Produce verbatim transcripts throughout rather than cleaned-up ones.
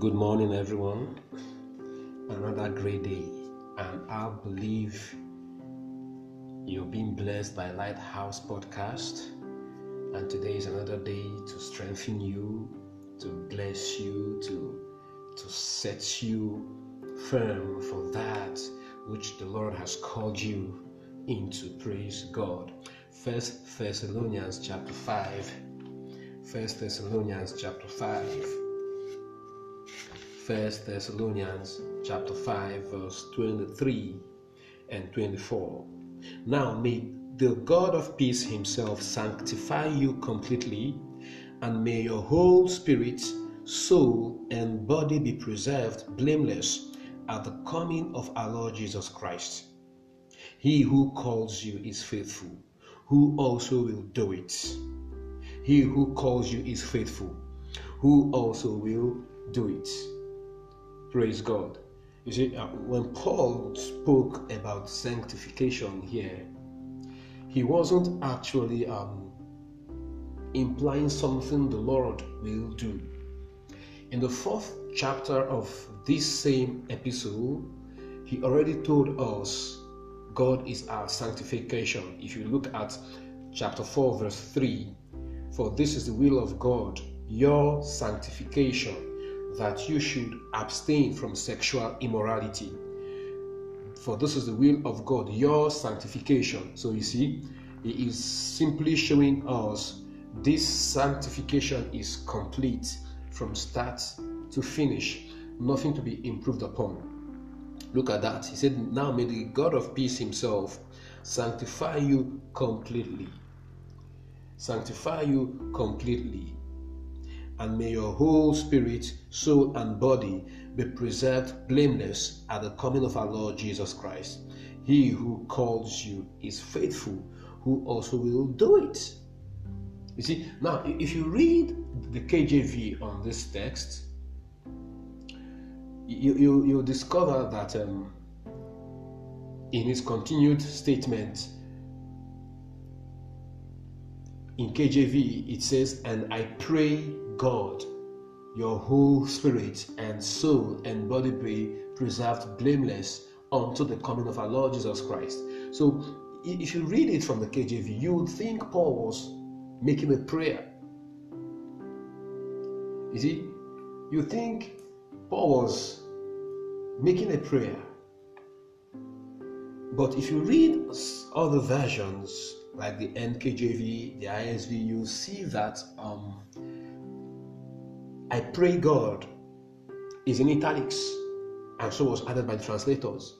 Good morning, everyone. Another great day, and I believe you're being blessed by Lighthouse Podcast. And today is another day to strengthen you, to bless you, to to set you firm for that which the Lord has called you into. Praise God. First Thessalonians chapter five. First Thessalonians chapter five. First Thessalonians chapter five, verse twenty-three and twenty-four. Now may the God of peace himself sanctify you completely, and may your whole spirit, soul, and body be preserved blameless at the coming of our Lord Jesus Christ. He who calls you is faithful, who also will do it. He who calls you is faithful, who also will do it. Praise God. You see, when Paul spoke about sanctification here, he wasn't actually um, implying something the Lord will do. In the fourth chapter of this same epistle, he already told us God is our sanctification. If you look at chapter four, verse three, for this is the will of God, your sanctification, that you should abstain from sexual immorality. For this is the will of God, your sanctification. So you see, he is simply showing us this sanctification is complete from start to finish, nothing to be improved upon. Look at that. He said, now may the God of peace himself sanctify you completely. Sanctify you completely. And may your whole spirit, soul, and body be preserved blameless at the coming of our Lord Jesus Christ. He who calls you is faithful, who also will do it. You see, now if you read the K J V on this text, you, you, you'll discover that um, in his continued statement, in K J V it says, and I pray God, your whole spirit and soul and body be preserved blameless unto the coming of our Lord Jesus Christ. So if you read it from the K J V, you would think Paul was making a prayer. You see, you think Paul was making a prayer. But if you read other versions, like the N K J V, the I S V, you see that um, I pray God is in italics, and so was added by the translators.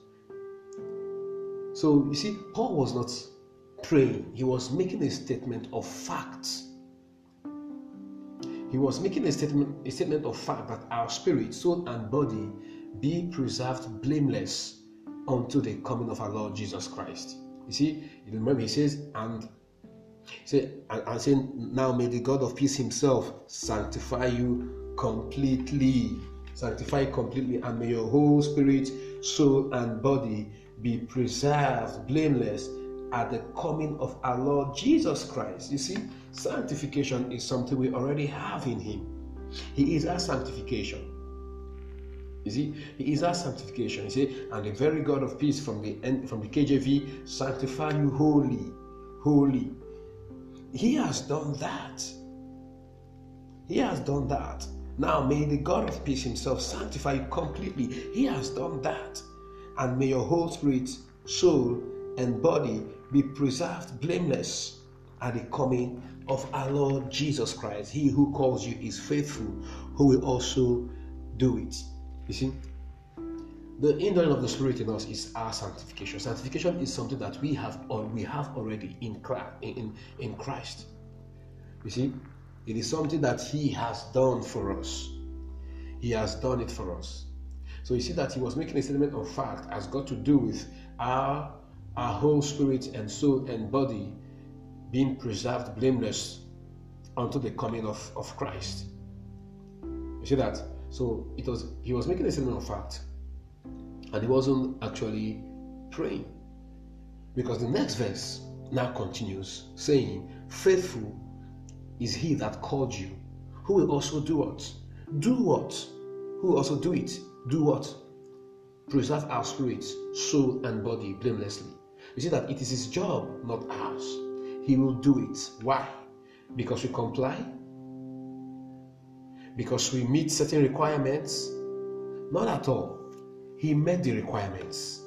So you see, Paul was not praying, he was making a statement of fact. He was making a statement, a statement of fact that our spirit, soul, and body be preserved blameless unto the coming of our Lord Jesus Christ. You see, you remember he says, and say, and, and saying, now may the God of peace himself sanctify you completely, sanctify completely, and may your whole spirit, soul, and body be preserved blameless at the coming of our Lord Jesus Christ. You see, sanctification is something we already have in him. He is our sanctification. You see, he is our sanctification. You see, and the very God of peace from the from the K J V, sanctify you wholly, wholly. He has done that. He has done that. Now may the God of peace himself sanctify you completely. He has done that. And may your whole spirit, soul, and body be preserved blameless at the coming of our Lord Jesus Christ. He who calls you is faithful, who will also do it. You see, the indwelling of the Spirit in us is our sanctification. Sanctification is something that we have or we have already in Christ, in, in Christ. You see, it is something that he has done for us. He has done it for us. So you see that he was making a statement of fact has got to do with our, our whole spirit and soul and body being preserved blameless unto the coming of, of Christ. You see that? So it was he was making a statement of fact. And he wasn't actually praying, because the next verse now continues saying, faithful is he that called you, who will also do what? Do what? who also do it. Do what? Preserve our spirits, soul, and body blamelessly. You see that it is his job, not ours. He will do it. Why? Because we comply? Because we meet certain requirements? Not at all. He met the requirements.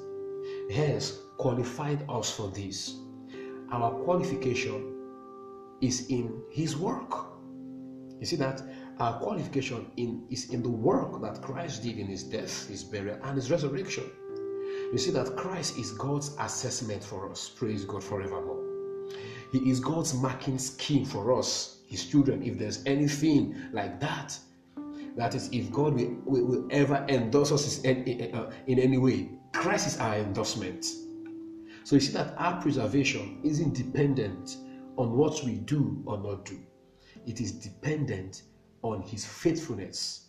Hence, qualified us for this. Our qualification is in his work. You see that? Our qualification in, is in the work that Christ did in his death, his burial, and his resurrection. You see that Christ is God's assessment for us. Praise God forevermore. He is God's marking scheme for us, his children. If there's anything like that, that is, if God will, will, will ever endorse us in any way, Christ is our endorsement. So you see that our preservation isn't dependent on what we do or not do. It is dependent on his faithfulness,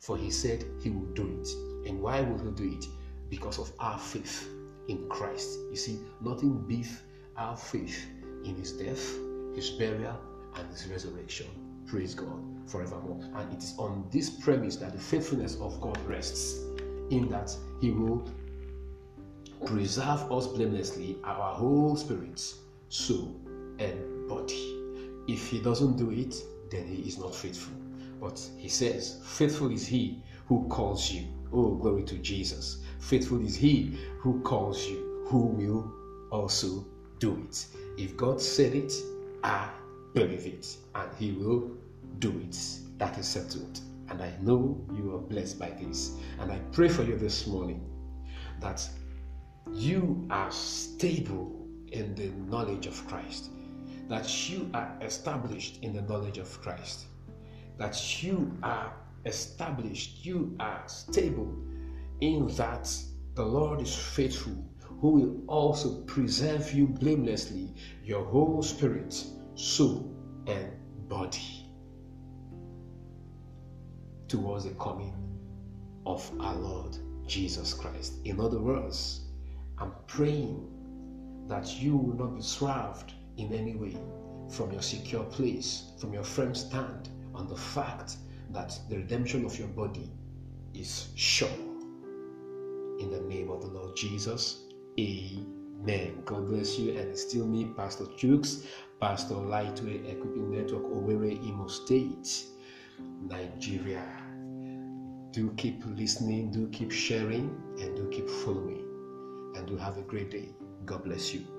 for he said he will do it. And why will he do it? Because of our faith in Christ. You see, nothing beats our faith in his death, his burial, and his resurrection. Praise God forevermore. And it is on this premise that the faithfulness of God rests, in that he will preserve us blamelessly, our whole spirit, soul, and body. If he doesn't do it, then he is not faithful. But he says, faithful is he who calls you. Oh, glory to Jesus. Faithful is he who calls you, who will also do it. If God said it, I believe it, and he will do it. That is settled. And I know you are blessed by this. And I pray for you this morning that you are stable in the knowledge of Christ, that you are established in the knowledge of Christ, that you are established, you are stable in that the Lord is faithful, who will also preserve you blamelessly, your whole spirit, soul, and body, towards the coming of our Lord Jesus Christ. In other words, I'm praying that you will not be swerved in any way from your secure place, from your firm stand on the fact that the redemption of your body is sure. In the name of the Lord Jesus, amen. God bless you. And it's still me, Pastor Jukes, Pastor Lightway Equipping Network, Owewe, Imo State, Nigeria. Do keep listening, do keep sharing, and do keep following. And do have a great day. God bless you.